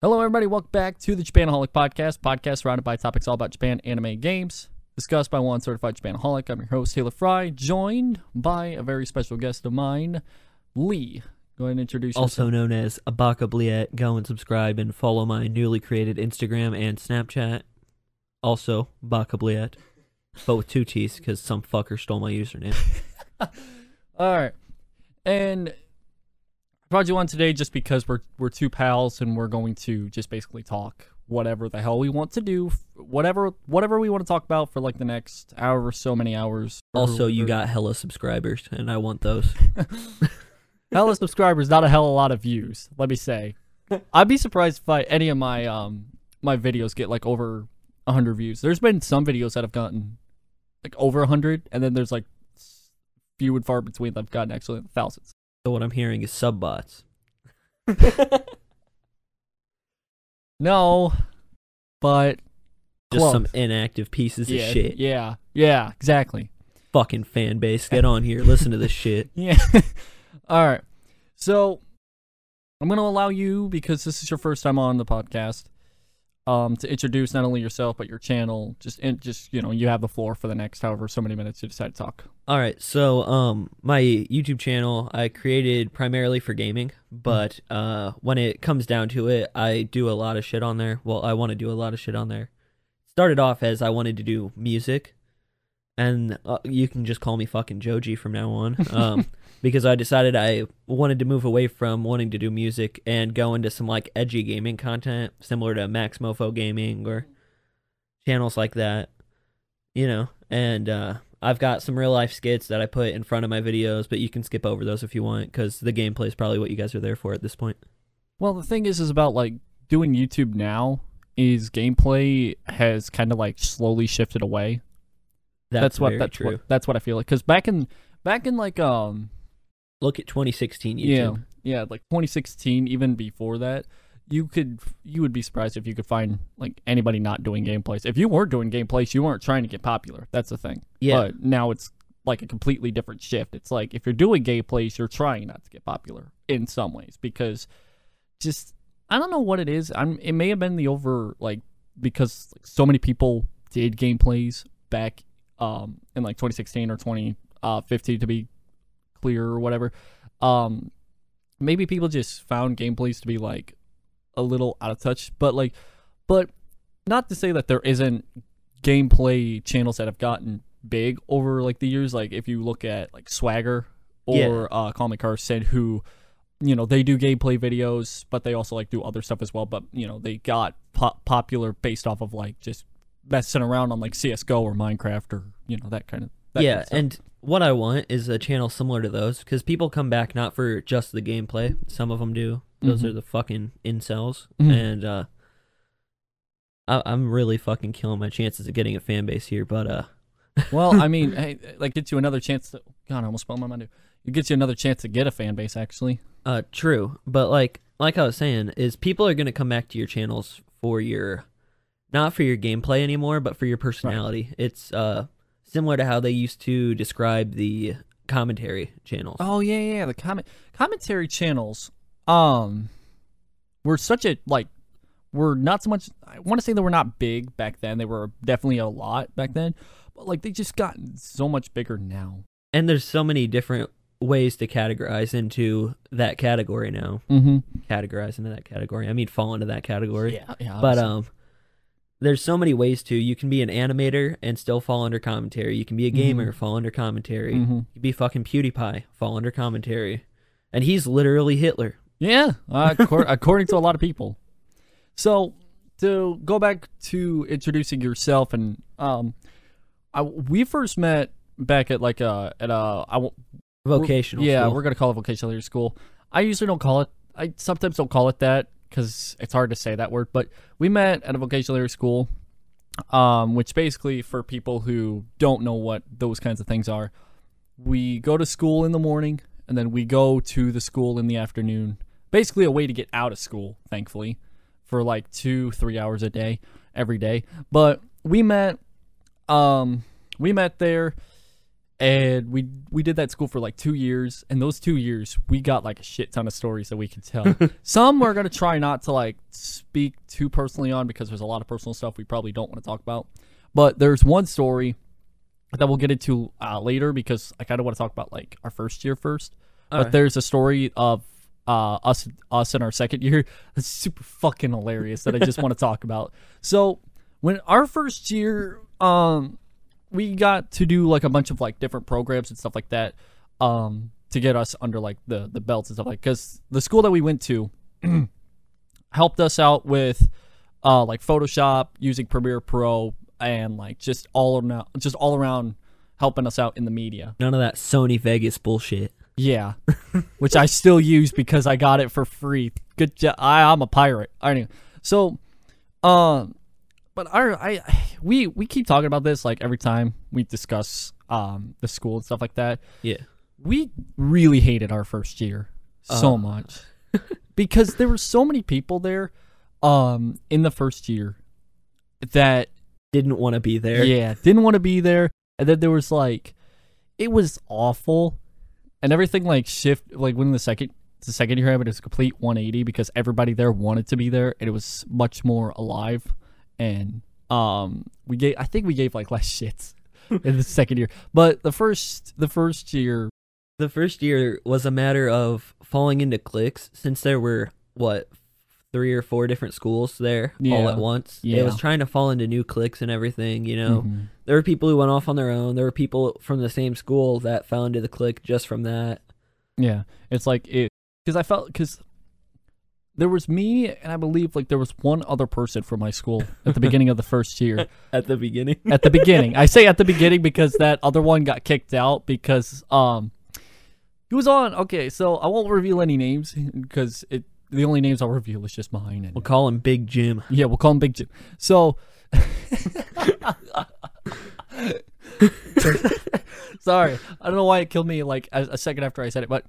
Hello everybody, welcome back to the Japanaholic podcast surrounded by topics all about Japan, anime, games, discussed by one certified Japanaholic. I'm your host, Taylor Fry, joined by a very special guest of mine, Lee. Go ahead and introduce yourself. Also known as BakaBlitt. Go and subscribe and follow my newly created Instagram and Snapchat. Also, BakaBlitt, but with two T's because some fucker stole my username. Alright, and I brought you on today just because we're two pals and we're going to just basically talk whatever the hell we want to do, whatever we want to talk about for like the next hour or so many hours. Also, you got hella subscribers and I want those. Hella subscribers, not a hell of a lot of views, let me say. I'd be surprised if any of my my videos get like over 100 views. There's been some videos that have gotten like over 100, and then there's like few and far between that have gotten actually thousands. So what I'm hearing is subbots. No, but just close. Some inactive pieces of shit. Yeah, exactly. Fucking fan base, get on here, listen to this shit. Yeah. All right. So I'm gonna allow you, because this is your first time on the podcast, to introduce not only yourself but your channel. Just you know, you have the floor for the next however so many minutes you decide to talk. All right, so my YouTube channel I created primarily for gaming, but when it comes down to it, I do a lot of shit on there. Well, I want to do a lot of shit on there. Started off as I wanted to do music, and you can just call me fucking Joji from now on, because I decided I wanted to move away from wanting to do music and go into some like edgy gaming content, similar to Max Mofo Gaming or channels like that, you know, and I've got some real-life skits that I put in front of my videos, but you can skip over those if you want, because the gameplay is probably what you guys are there for at this point. Well, the thing is about, like, doing YouTube now is gameplay has kind of, like, slowly shifted away. That's what I feel like, because back in, like, look at 2016 YouTube. Yeah, like, 2016, even before that, you would be surprised if you could find like anybody not doing gameplays. If you weren't doing gameplays, you weren't trying to get popular. That's the thing. Yeah. But now it's like a completely different shift. It's like if you're doing gameplays, you're trying not to get popular in some ways, because just I don't know what it is. It may have been the over, like, because like, so many people did gameplays back in like 2016 or 2015 to be clear or whatever. Maybe people just found gameplays to be like a little out of touch, but not to say that there isn't gameplay channels that have gotten big over like the years. Like if you look at like Swagger or Call Me Carson, who, you know, they do gameplay videos, but they also like do other stuff as well. But you know, they got popular based off of like just messing around on like CS:GO or Minecraft or you know that kind of stuff. And what I want is a channel similar to those, because people come back not for just the gameplay. Some of them do. Those are the fucking incels, and I'm really fucking killing my chances of getting a fan base here. But well, I mean, hey, like, get you another chance to. God, I almost spelled my mind. It gets you another chance to get a fan base, actually. True, but like I was saying, is people are gonna come back to your channels for your, not for your gameplay anymore, but for your personality. Right. It's similar to how they used to describe the commentary channels. Oh yeah, the commentary channels. We're such a, like, we're not so much, I want to say that we're not big back then. They were definitely a lot back then, but like they just gotten so much bigger now. And there's so many different ways to categorize into that category now. Categorize into that category. I mean, fall into that category. Yeah. But, there's so many ways to, you can be an animator and still fall under commentary. You can be a gamer, fall under commentary. You can be fucking PewDiePie, fall under commentary. And he's literally Hitler. Yeah, according to a lot of people. So, to go back to introducing yourself, and we first met back at like a vocational school. Yeah, we're going to call it vocational school. I usually don't call it, I sometimes don't call it that because it's hard to say that word, but we met at a vocational school, which basically, for people who don't know what those kinds of things are, we go to school in the morning, and then we go to the school in the afternoon. Basically a way to get out of school, thankfully, for like 2-3 hours a day, every day. But we met there, And we did that school for like 2 years, and those 2 years we got like a shit ton of stories that we could tell. Some we're gonna try not to like speak too personally on, because there's a lot of personal stuff we probably don't want to talk about. But there's one story that we'll get into later, because I kind of want to talk about like our first year first. All but right. There's a story of us in our second year that's super fucking hilarious that I just want to talk about. So when our first year, we got to do like a bunch of like different programs and stuff like that, to get us under like the belts and stuff, like, because the school that we went to helped us out with like Photoshop, using Premiere Pro, and like just all around helping us out in the media. None of that Sony Vegas bullshit. Yeah, which I still use because I got it for free. Good job. I'm a pirate. Anyway, so but we keep talking about this like every time we discuss the school and stuff like that. Yeah, we really hated our first year so much because there were so many people there in the first year that didn't want to be there. Yeah, didn't want to be there. And then there was like, it was awful. And everything like shift, like when the second year happened, it was a complete 180 because everybody there wanted to be there, and it was much more alive. And I think we gave like less shits in the second year. But the first year was a matter of falling into cliques, since there were what, 3 or 4 different schools there, yeah, all at once. Yeah. It was trying to fall into new cliques and everything, you know. Mm-hmm. There were people who went off on their own. There were people from the same school that fell into the clique just from that. Yeah, it's like it, because there was me, and I believe like there was one other person from my school at the beginning of the first year. At the beginning? At the beginning. I say at the beginning because that other one got kicked out because he was on. Okay, so I won't reveal any names because it. The only names I'll reveal is just mine. And we'll call him Big Jim. Yeah, we'll call him Big Jim. So, sorry, I don't know why it killed me like a second after I said it, but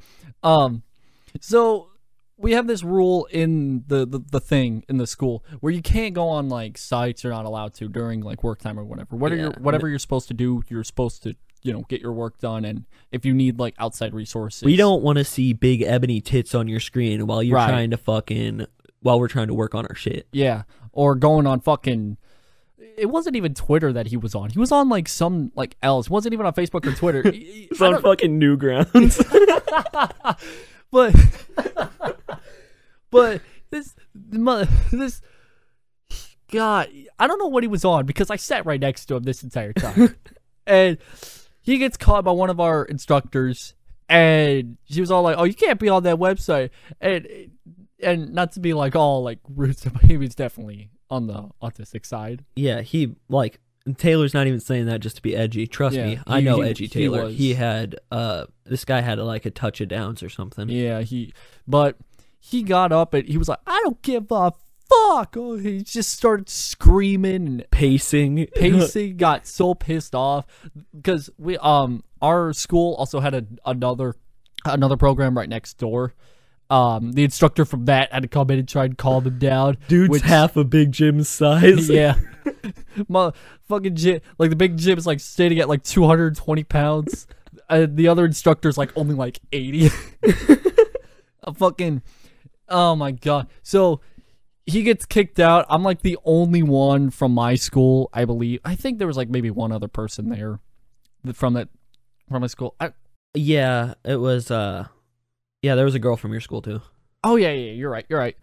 so we have this rule in the thing in the school where you can't go on like sites. You're not allowed to during like work time or whatever. Whatever you're supposed to do, you're supposed to, you know, get your work done. And if you need like outside resources, we don't want to see big ebony tits on your screen while you're trying to while we're trying to work on our shit. Yeah, or going on fucking, it wasn't even Twitter that he was on. He was on like some like else. It wasn't even on Facebook or Twitter. It's on fucking Newgrounds. But this God, I don't know what he was on because I sat right next to him this entire time. And he gets caught by one of our instructors, and she was all like, "Oh, you can't be on that website." And not to be like all like rude, but he was definitely on the autistic side. Yeah, he like, Taylor's not even saying that just to be edgy. Trust me, I know edgy Taylor. He had this guy had like a touch of Downs or something. Yeah, he got up and he was like, "I don't give a fuck!" Oh, he just started screaming and pacing. Got so pissed off because we our school also had another program right next door. The instructor from that had to come in and try and calm him down. Dude's half a Big Jim's size. Yeah. My fucking Jim, like the Big Jim's like standing at like 220 pounds. And the other instructor's like only like 80. A fucking, oh my God. So he gets kicked out. I'm like the only one from my school, I believe. I think there was like maybe one other person there from my school. Yeah, there was a girl from your school too. Oh yeah, you're right.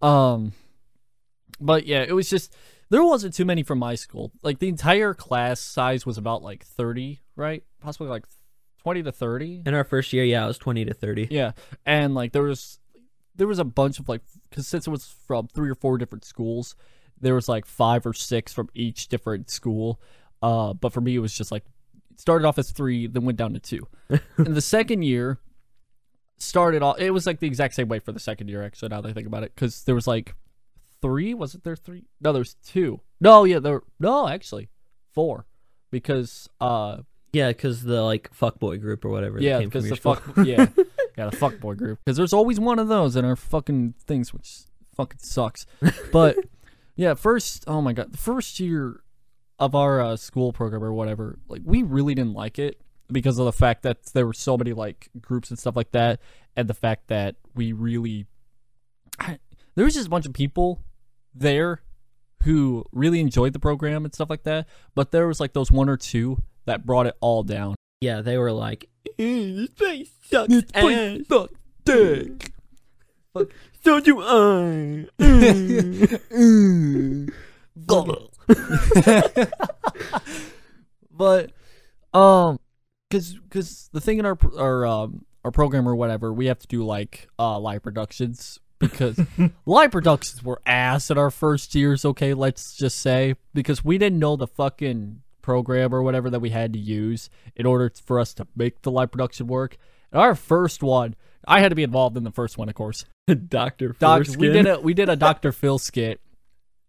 But yeah, it was just, there wasn't too many from my school. Like the entire class size was about like 30, right? Possibly like 20 to 30. In our first year, yeah, it was 20 to 30. Yeah, and like there was a bunch of like, because since it was from 3 or 4 different schools, there was like 5 or 6 from each different school. But for me, it was just like, it started off as 3, then went down to 2. In the second year. It was like the exact same way for the second year, actually, now that I think about it, because there was like 3, wasn't there 3? No, there's 2. No, yeah, actually 4, because yeah, because the like fuckboy group or whatever. Yeah, because the fuckboy group, because there's always one of those in our fucking things, which fucking sucks. But yeah, the first year of our school program or whatever, like we really didn't like it. because of the fact that there were so many like groups and stuff like that, and the fact that we really there was just a bunch of people there who really enjoyed the program and stuff like that, but there was like those one or two that brought it all down. Yeah, they were like, this place sucks, this place sucks dick. Fuck. So do I. But because the thing in our program or whatever, we have to do like live productions, because live productions were ass at our first years. Okay, let's just say, because we didn't know the fucking program or whatever that we had to use in order for us to make the live production work. And our first one, I had to be involved in the first one, of course. We did a Dr. Phil skit,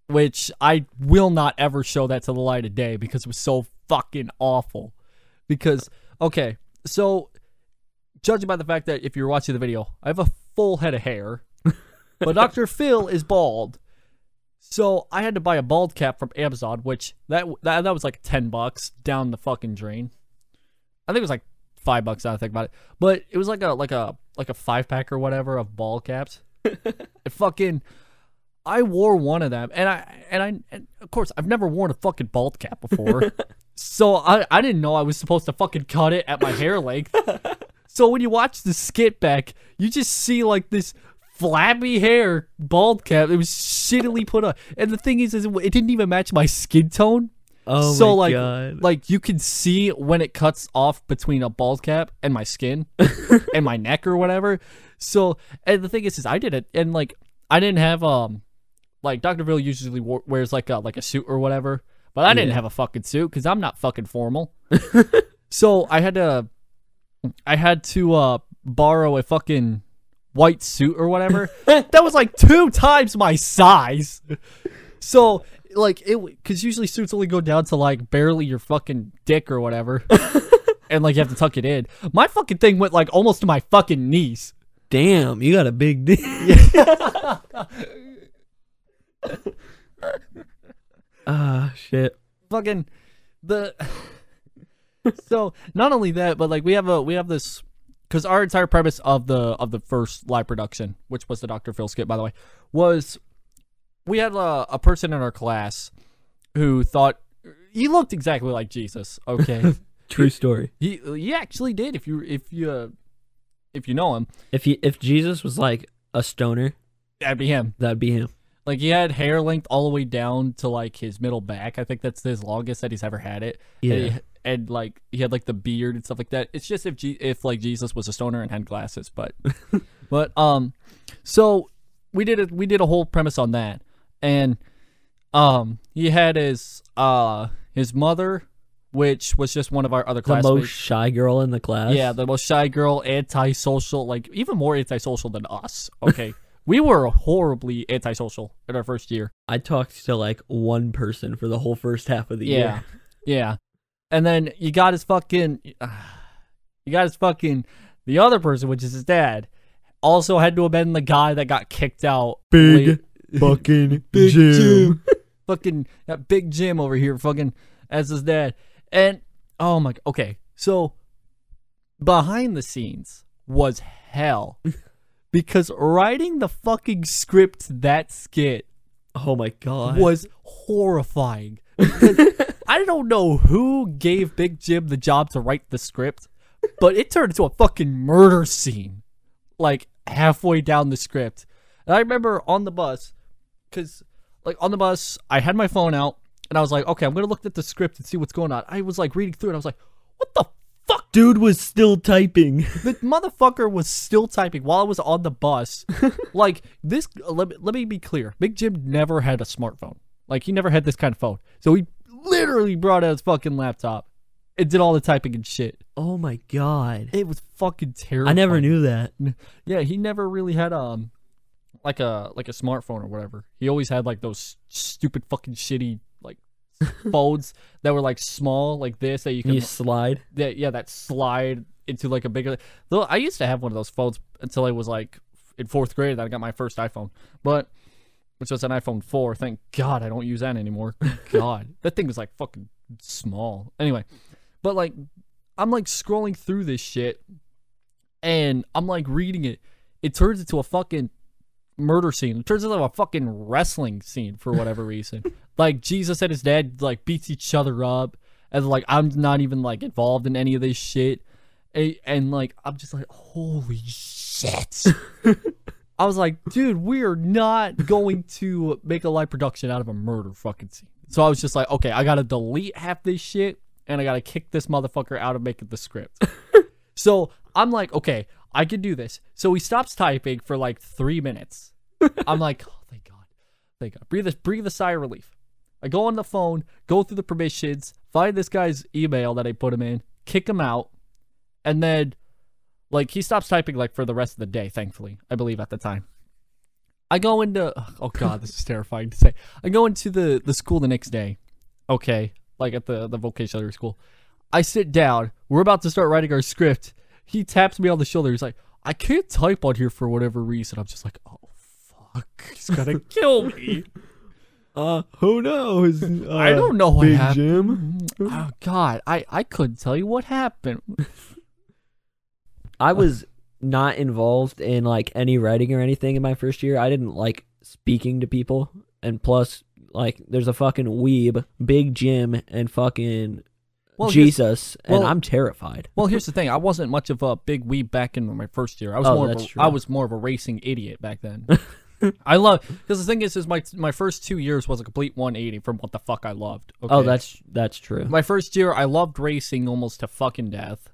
which I will not ever show that to the light of day because it was so fucking awful. Because, okay, so judging by the fact that if you're watching the video, I have a full head of hair, but Dr. Phil is bald. So I had to buy a bald cap from Amazon, which that was like $10 down the fucking drain. I think it was like $5 now I think about it, but it was like a 5-pack or whatever of ball caps. I wore one of them, and of course I've never worn a fucking bald cap before, so I didn't know I was supposed to fucking cut it at my hair length. So when you watch the skit back, you just see like this flabby hair bald cap. It was shittily put on, and the thing is it didn't even match my skin tone. Oh, so like, God. Like you can see when it cuts off between a bald cap and my skin and my neck or whatever. So, and the thing is I did it, and like I didn't have like Dr. Phil usually wears like a suit or whatever, but I didn't have a fucking suit because I'm not fucking formal. So I had to borrow a fucking white suit or whatever that was like 2 times my size. So. Like, because usually suits only go down to, like, barely your fucking dick or whatever. And, like, you have to tuck it in. My fucking thing went, like, almost to my fucking knees. Damn, you got a big dick. Shit. Fucking, the... So, not only that, but, like, we have this... Because our entire premise of the first live production, which was the Dr. Phil skit, by the way, was... We had a person in our class who thought he looked exactly like Jesus. Okay, true story. He actually did. If you know him, if Jesus was like a stoner, that'd be him. That'd be him. Like he had hair length all the way down to like his middle back. I think that's his longest that he's ever had it. Yeah, and like he had like the beard and stuff like that. It's just if like Jesus was a stoner and had glasses, but so we did a whole premise on that. And he had his mother, which was just one of our other classmates. The most shy girl in the class. Yeah, the most shy girl, antisocial, like even more antisocial than us. Okay. We were horribly antisocial in our first year. I talked to like one person for the whole first half of the year. Yeah. And then you got his fucking the other person, which is his dad, also had to have been the guy that got kicked out. Big Jim. Fucking that Big Jim over here fucking as his dad. And oh my, okay, so behind the scenes was hell, because writing the fucking script to that skit, oh my God, was horrifying. I don't know who gave Big Jim the job to write the script, but it turned into a fucking murder scene like halfway down the script. And I remember on the bus, because like on the bus, I had my phone out and I was like, okay, I'm going to look at the script and see what's going on. I was like reading through it. I was like, what the fuck? Dude was still typing. The motherfucker was still typing while I was on the bus. Like this, let me be clear. Big Jim never had a smartphone. Like he never had this kind of phone. So he literally brought out his fucking laptop and did all the typing and shit. Oh my God. It was fucking terrible. I never knew that. Yeah. He never really had, like a smartphone or whatever. He always had like those stupid fucking shitty like phones that were like small like this that you slide. That slide into like a bigger. Though I used to have one of those phones until I was like in 4th grade that I got my first iPhone, but which was an iPhone 4. Thank God I don't use that anymore. God, that thing was like fucking small. Anyway, but like I'm like scrolling through this shit and I'm like reading it. It turns into a fucking murder scene. It turns into a fucking wrestling scene for whatever reason. Like Jesus and his dad like beats each other up, and like I'm not even like involved in any of this shit. And like I'm just like, holy shit. I was like, dude, we are not going to make a live production out of a murder fucking scene. So I was just like, okay, I gotta delete half this shit and I gotta kick this motherfucker out of making the script. So I'm like, okay, I can do this. So he stops typing for like 3 minutes. I'm like, oh, thank God. Thank God. Breathe a sigh of relief. I go on the phone, go through the permissions, find this guy's email that I put him in, kick him out, and then like he stops typing like for the rest of the day, thankfully, I believe at the time. I go into, oh God, this is terrifying to say. I go into the school the next day. Okay. Like at the vocational school. I sit down. We're about to start writing our script. He taps me on the shoulder. He's like, I can't type on here for whatever reason. I'm just like, oh, fuck. He's gonna kill me. Who knows? I don't know what happened. Jim. Oh, God. I couldn't tell you what happened. I was not involved in, like, any writing or anything in my first year. I didn't like speaking to people. And plus, like, there's a fucking weeb, Big Jim, and fucking... Well, Jesus, and I'm terrified. Well, here's the thing. I wasn't much of a big weeb back in my first year. I was more of a racing idiot back then. I love, because the thing is my first 2 years was a complete 180 from what the fuck I loved. Okay? Oh, that's true. My first year, I loved racing almost to fucking death,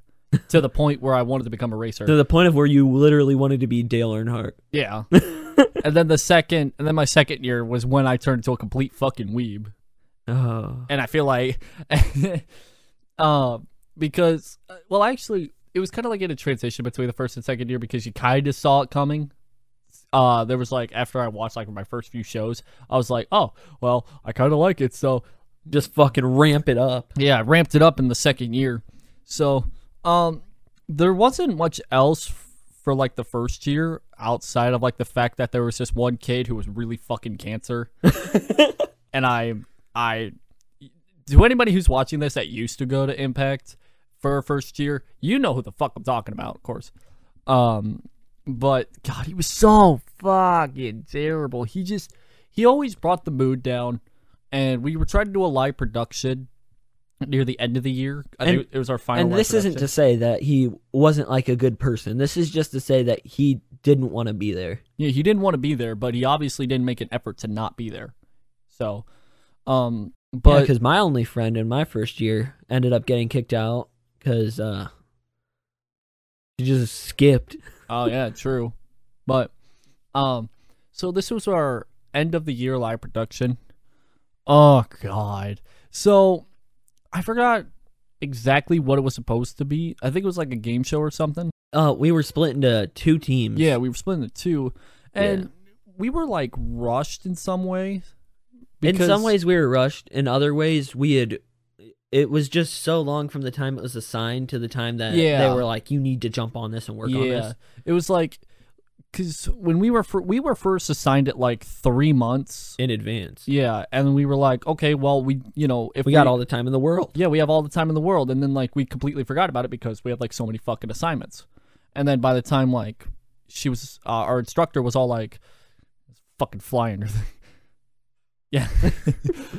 to the point where I wanted to become a racer. To the point of where you literally wanted to be Dale Earnhardt. Yeah. And then my second year was when I turned into a complete fucking weeb. Oh. And I feel like. Because, well, actually, it was kind of like in a transition between the first and second year because you kind of saw it coming. There was like, after I watched like my first few shows, I was like, oh, well, I kind of like it. So just fucking ramp it up. Yeah. I ramped it up in the second year. So, there wasn't much else for like the first year outside of like the fact that there was this one kid who was really fucking cancer. And to anybody who's watching this that used to go to Impact for first year, you know who the fuck I'm talking about, of course. But, God, he was so fucking terrible. He always brought the mood down, and we were trying to do a live production near the end of the year. I think it was our final live production. And this isn't to say that he wasn't, like, a good person. This is just to say that he didn't want to be there. Yeah, he didn't want to be there, but he obviously didn't make an effort to not be there. So, But because my only friend in my first year ended up getting kicked out because she just skipped. Oh yeah, true. But so this was our end of the year live production. Oh God. So I forgot exactly what it was supposed to be. I think it was like a game show or something. We were split into two teams. Yeah, we were split into two, and we were like rushed in some way. In some ways we were rushed. In other ways it was just so long from the time it was assigned to the time that they were like, you need to jump on this and work on this. It was like, because when we were first assigned it like 3 months in advance. Yeah. And we were like, okay, well, we got all the time in the world. Yeah. We have all the time in the world. And then like, we completely forgot about it because we had like so many fucking assignments. And then by the time like she was, our instructor was all like fucking flying or thing. Yeah.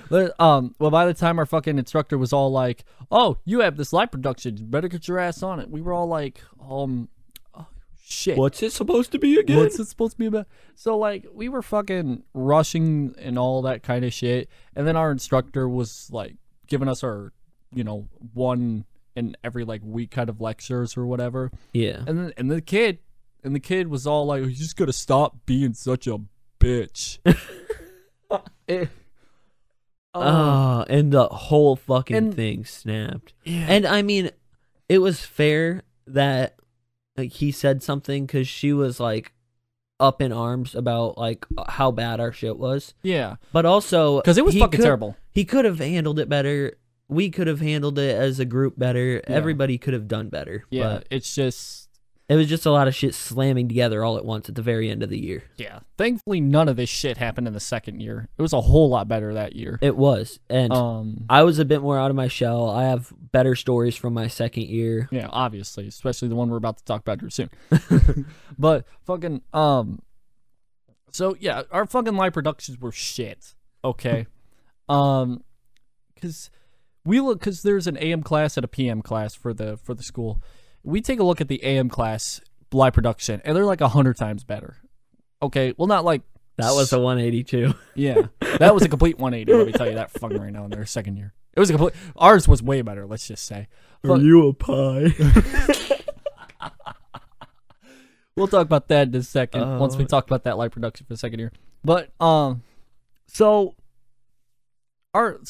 Well, by the time our fucking instructor was all like, oh, you have this live production, you better get your ass on it. We were all like, oh, shit. What's it supposed to be again? What's it supposed to be about? So, like, we were fucking rushing and all that kind of shit. And then our instructor was, like, giving us our, one in every, like, week kind of lectures or whatever. Yeah. And the kid was all like, you just gotta stop being such a bitch. And the whole fucking thing snapped. Yeah. And I mean, it was fair that like he said something because she was like up in arms about like how bad our shit was. Yeah, but also because it was fucking terrible. He could have handled it better. We could have handled it as a group better. Yeah. Everybody could have done better. Yeah, but it's just It was just a lot of shit slamming together all at once at the very end of the year. Yeah. Thankfully, none of this shit happened in the second year. It was a whole lot better that year. It was. And I was a bit more out of my shell. I have better stories from my second year. Yeah, obviously. Especially the one we're about to talk about here soon. But fucking... So, yeah, our fucking live productions were shit. Okay. Because there's an AM class and a PM class for the school. We take a look at the AM class live production, and they're like 100 times better. Okay, well, not like... That was a 182. Yeah, that was a complete 180, let me tell you that fucking right now in their second year. It was a complete... Ours was way better, let's just say. But, are you a pie? We'll talk about that in a second, once we talk about that live production for the second year. But, so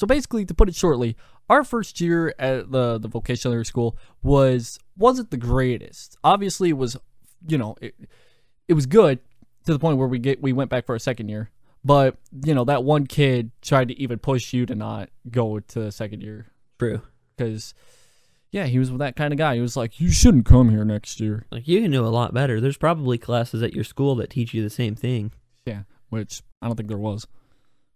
basically, to put it shortly, our first year at the vocational school wasn't the greatest. Obviously, it was, you know, it was good to the point where we went back for our second year. But, you know, that one kid tried to even push you to not go to the second year. True. Because, yeah, he was that kind of guy. He was like, you shouldn't come here next year. Like, you know a lot better. There's probably classes at your school that teach you the same thing. Yeah, which I don't think there was.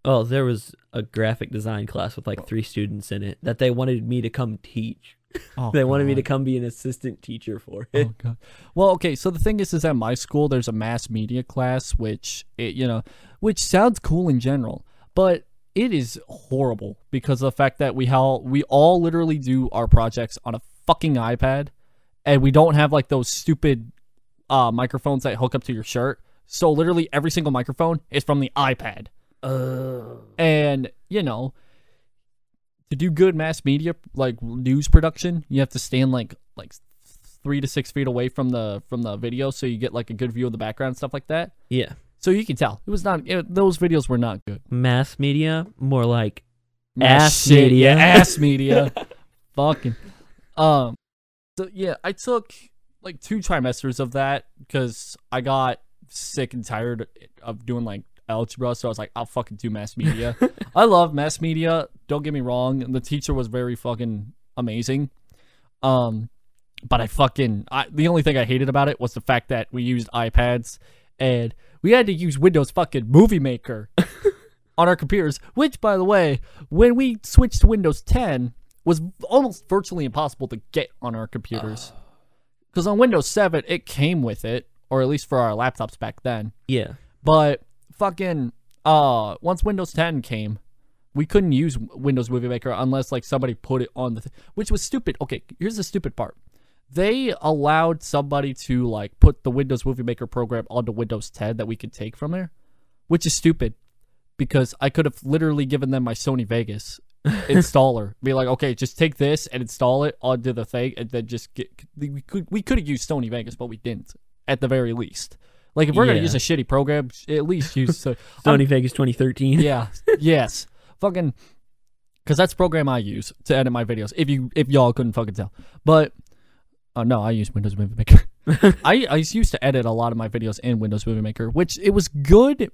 Oh, there was a graphic design class with like 3 students in it that they wanted me to come teach. Oh, they wanted me to come be an assistant teacher for it. Oh, God. Well, okay, so the thing is at my school, there's a mass media class, which sounds cool in general, but it is horrible because of the fact that we all literally do our projects on a fucking iPad, and we don't have like those stupid microphones that hook up to your shirt. So literally every single microphone is from the iPad. And you know, to do good mass media like news production, you have to stand like 3 to 6 feet away from the video, so you get like a good view of the background, stuff like that. Yeah. So you can tell those videos were not good. Mass media, more like ass media. Ass media. Fucking. So yeah, I took like 2 trimesters of that because I got sick and tired of doing like algebra, so I was like, I'll fucking do mass media. I love mass media, don't get me wrong. The teacher was very fucking amazing, but the only thing I hated about it was the fact that we used iPads and we had to use Windows fucking Movie Maker on our computers, which, by the way, when we switched to Windows 10, was almost virtually impossible to get on our computers, because on Windows 7 it came with it, or at least for our laptops back then. Yeah, but fucking once Windows 10 came, we couldn't use Windows Movie Maker unless like somebody put it on the which was stupid. Okay, here's the stupid part. They allowed somebody to like put the Windows Movie Maker program onto Windows 10 that we could take from there, which is stupid because I could have literally given them my Sony Vegas installer. Be like, okay, just take this and install it onto the thing, and then just we could have used Sony Vegas, but we didn't at the very least. Like, if we're going to use a shitty program, at least use... Sony Vegas 2013. Yeah. Yes. Fucking... Because that's the program I use to edit my videos, if y'all couldn't fucking tell. But... Oh, no, I use Windows Movie Maker. I used to edit a lot of my videos in Windows Movie Maker, which it was good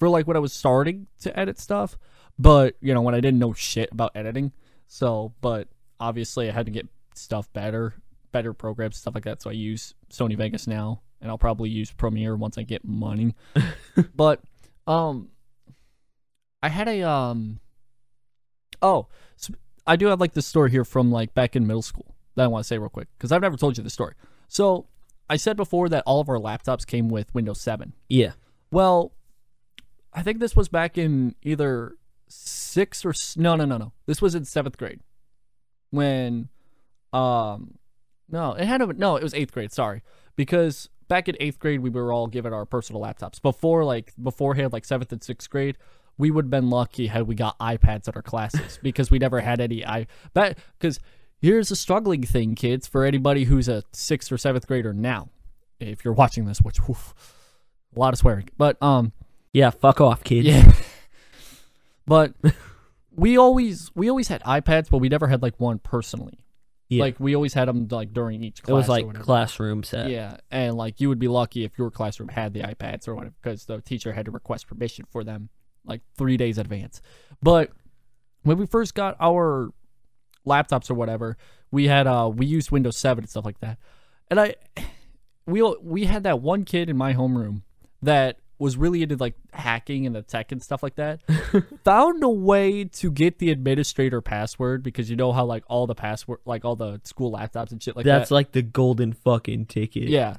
for, like, when I was starting to edit stuff. But, you know, when I didn't know shit about editing. So, but obviously I had to get stuff better programs, stuff like that. So I use Sony Vegas now. And I'll probably use Premiere once I get money. But, I had a, so I do have, like, this story here from, like, back in middle school that I want to say real quick, because I've never told you this story. So, I said before that all of our laptops came with Windows 7. Yeah. Well, I think this was back in either 6th or... No. This was in 7th grade. When, it was 8th grade, sorry. Because back in 8th grade, we were all given our personal laptops. Beforehand, like 7th and 6th grade, we would have been lucky had we got iPads at our classes because we never had any iPad. Because here's a struggling thing, kids, for anybody who's a 6th or 7th grader now. If you're watching this, which, oof, a lot of swearing. But, yeah, fuck off, kids. Yeah. But we always had iPads, but we never had, like, one personally. Yeah. Like, we always had them, like, during each class. It was, like, classroom set. Yeah, and, like, you would be lucky if your classroom had the iPads or whatever, because the teacher had to request permission for them, like, 3 days in advance. But when we first got our laptops or whatever, we used Windows 7 and stuff like that. And we had that one kid in my homeroom that was really into like hacking and the tech and stuff like that. Found a way to get the administrator password, because you know how like all the password, like all the school laptops and shit like that's like the golden fucking ticket. Yeah.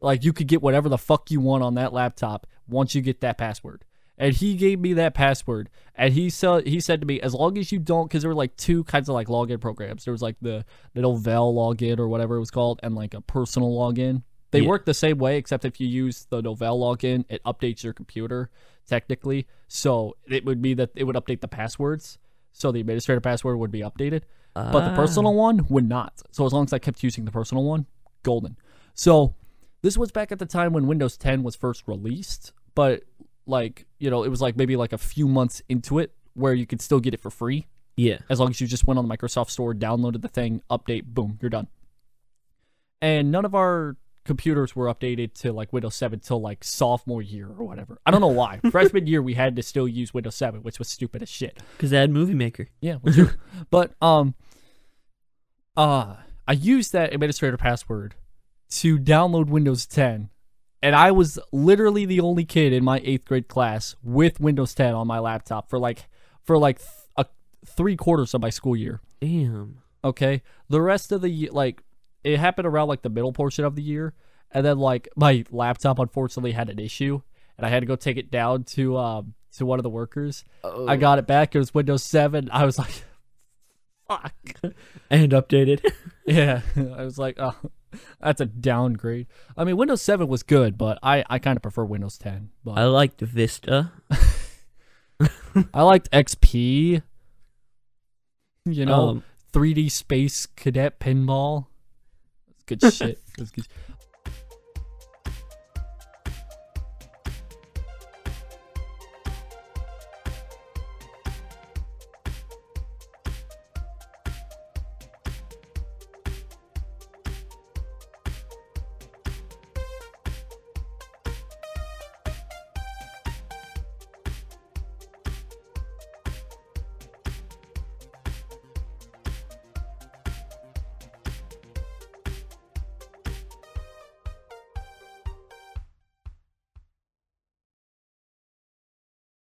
Like you could get whatever the fuck you want on that laptop once you get that password. And he gave me that password, and he said to me, as long as you don't, because there were like two kinds of like login programs. There was like the Novell login or whatever it was called, and like a personal login. They work the same way, except if you use the Novell login, it updates your computer technically. So it would be that it would update the passwords. So the administrator password would be updated, but the personal one would not. So as long as I kept using the personal one, golden. So this was back at the time when Windows 10 was first released, but like, you know, it was like maybe like a few months into it where you could still get it for free. Yeah. As long as you just went on the Microsoft Store, downloaded the thing, update, boom, you're done. And none of our computers were updated to like Windows 7 till like sophomore year or whatever. I don't know why. Freshman year we had to still use Windows 7, which was stupid as shit. Because they had Movie Maker. Yeah. But I used that administrator password to download Windows 10. And I was literally the only kid in my 8th grade class with Windows 10 on my laptop for like 3/4 of my school year. Damn. Okay. The rest of the like, it happened around like the middle portion of the year, and then like my laptop unfortunately had an issue, and I had to go take it down to one of the workers. Oh. I got it back. It was Windows 7. I was like, fuck. And updated. Yeah. I was like, oh. That's a downgrade. I mean, Windows 7 was good, but I kind of prefer Windows 10. But I liked Vista. I liked XP. You know, 3D Space Cadet Pinball. That's good shit. That's good.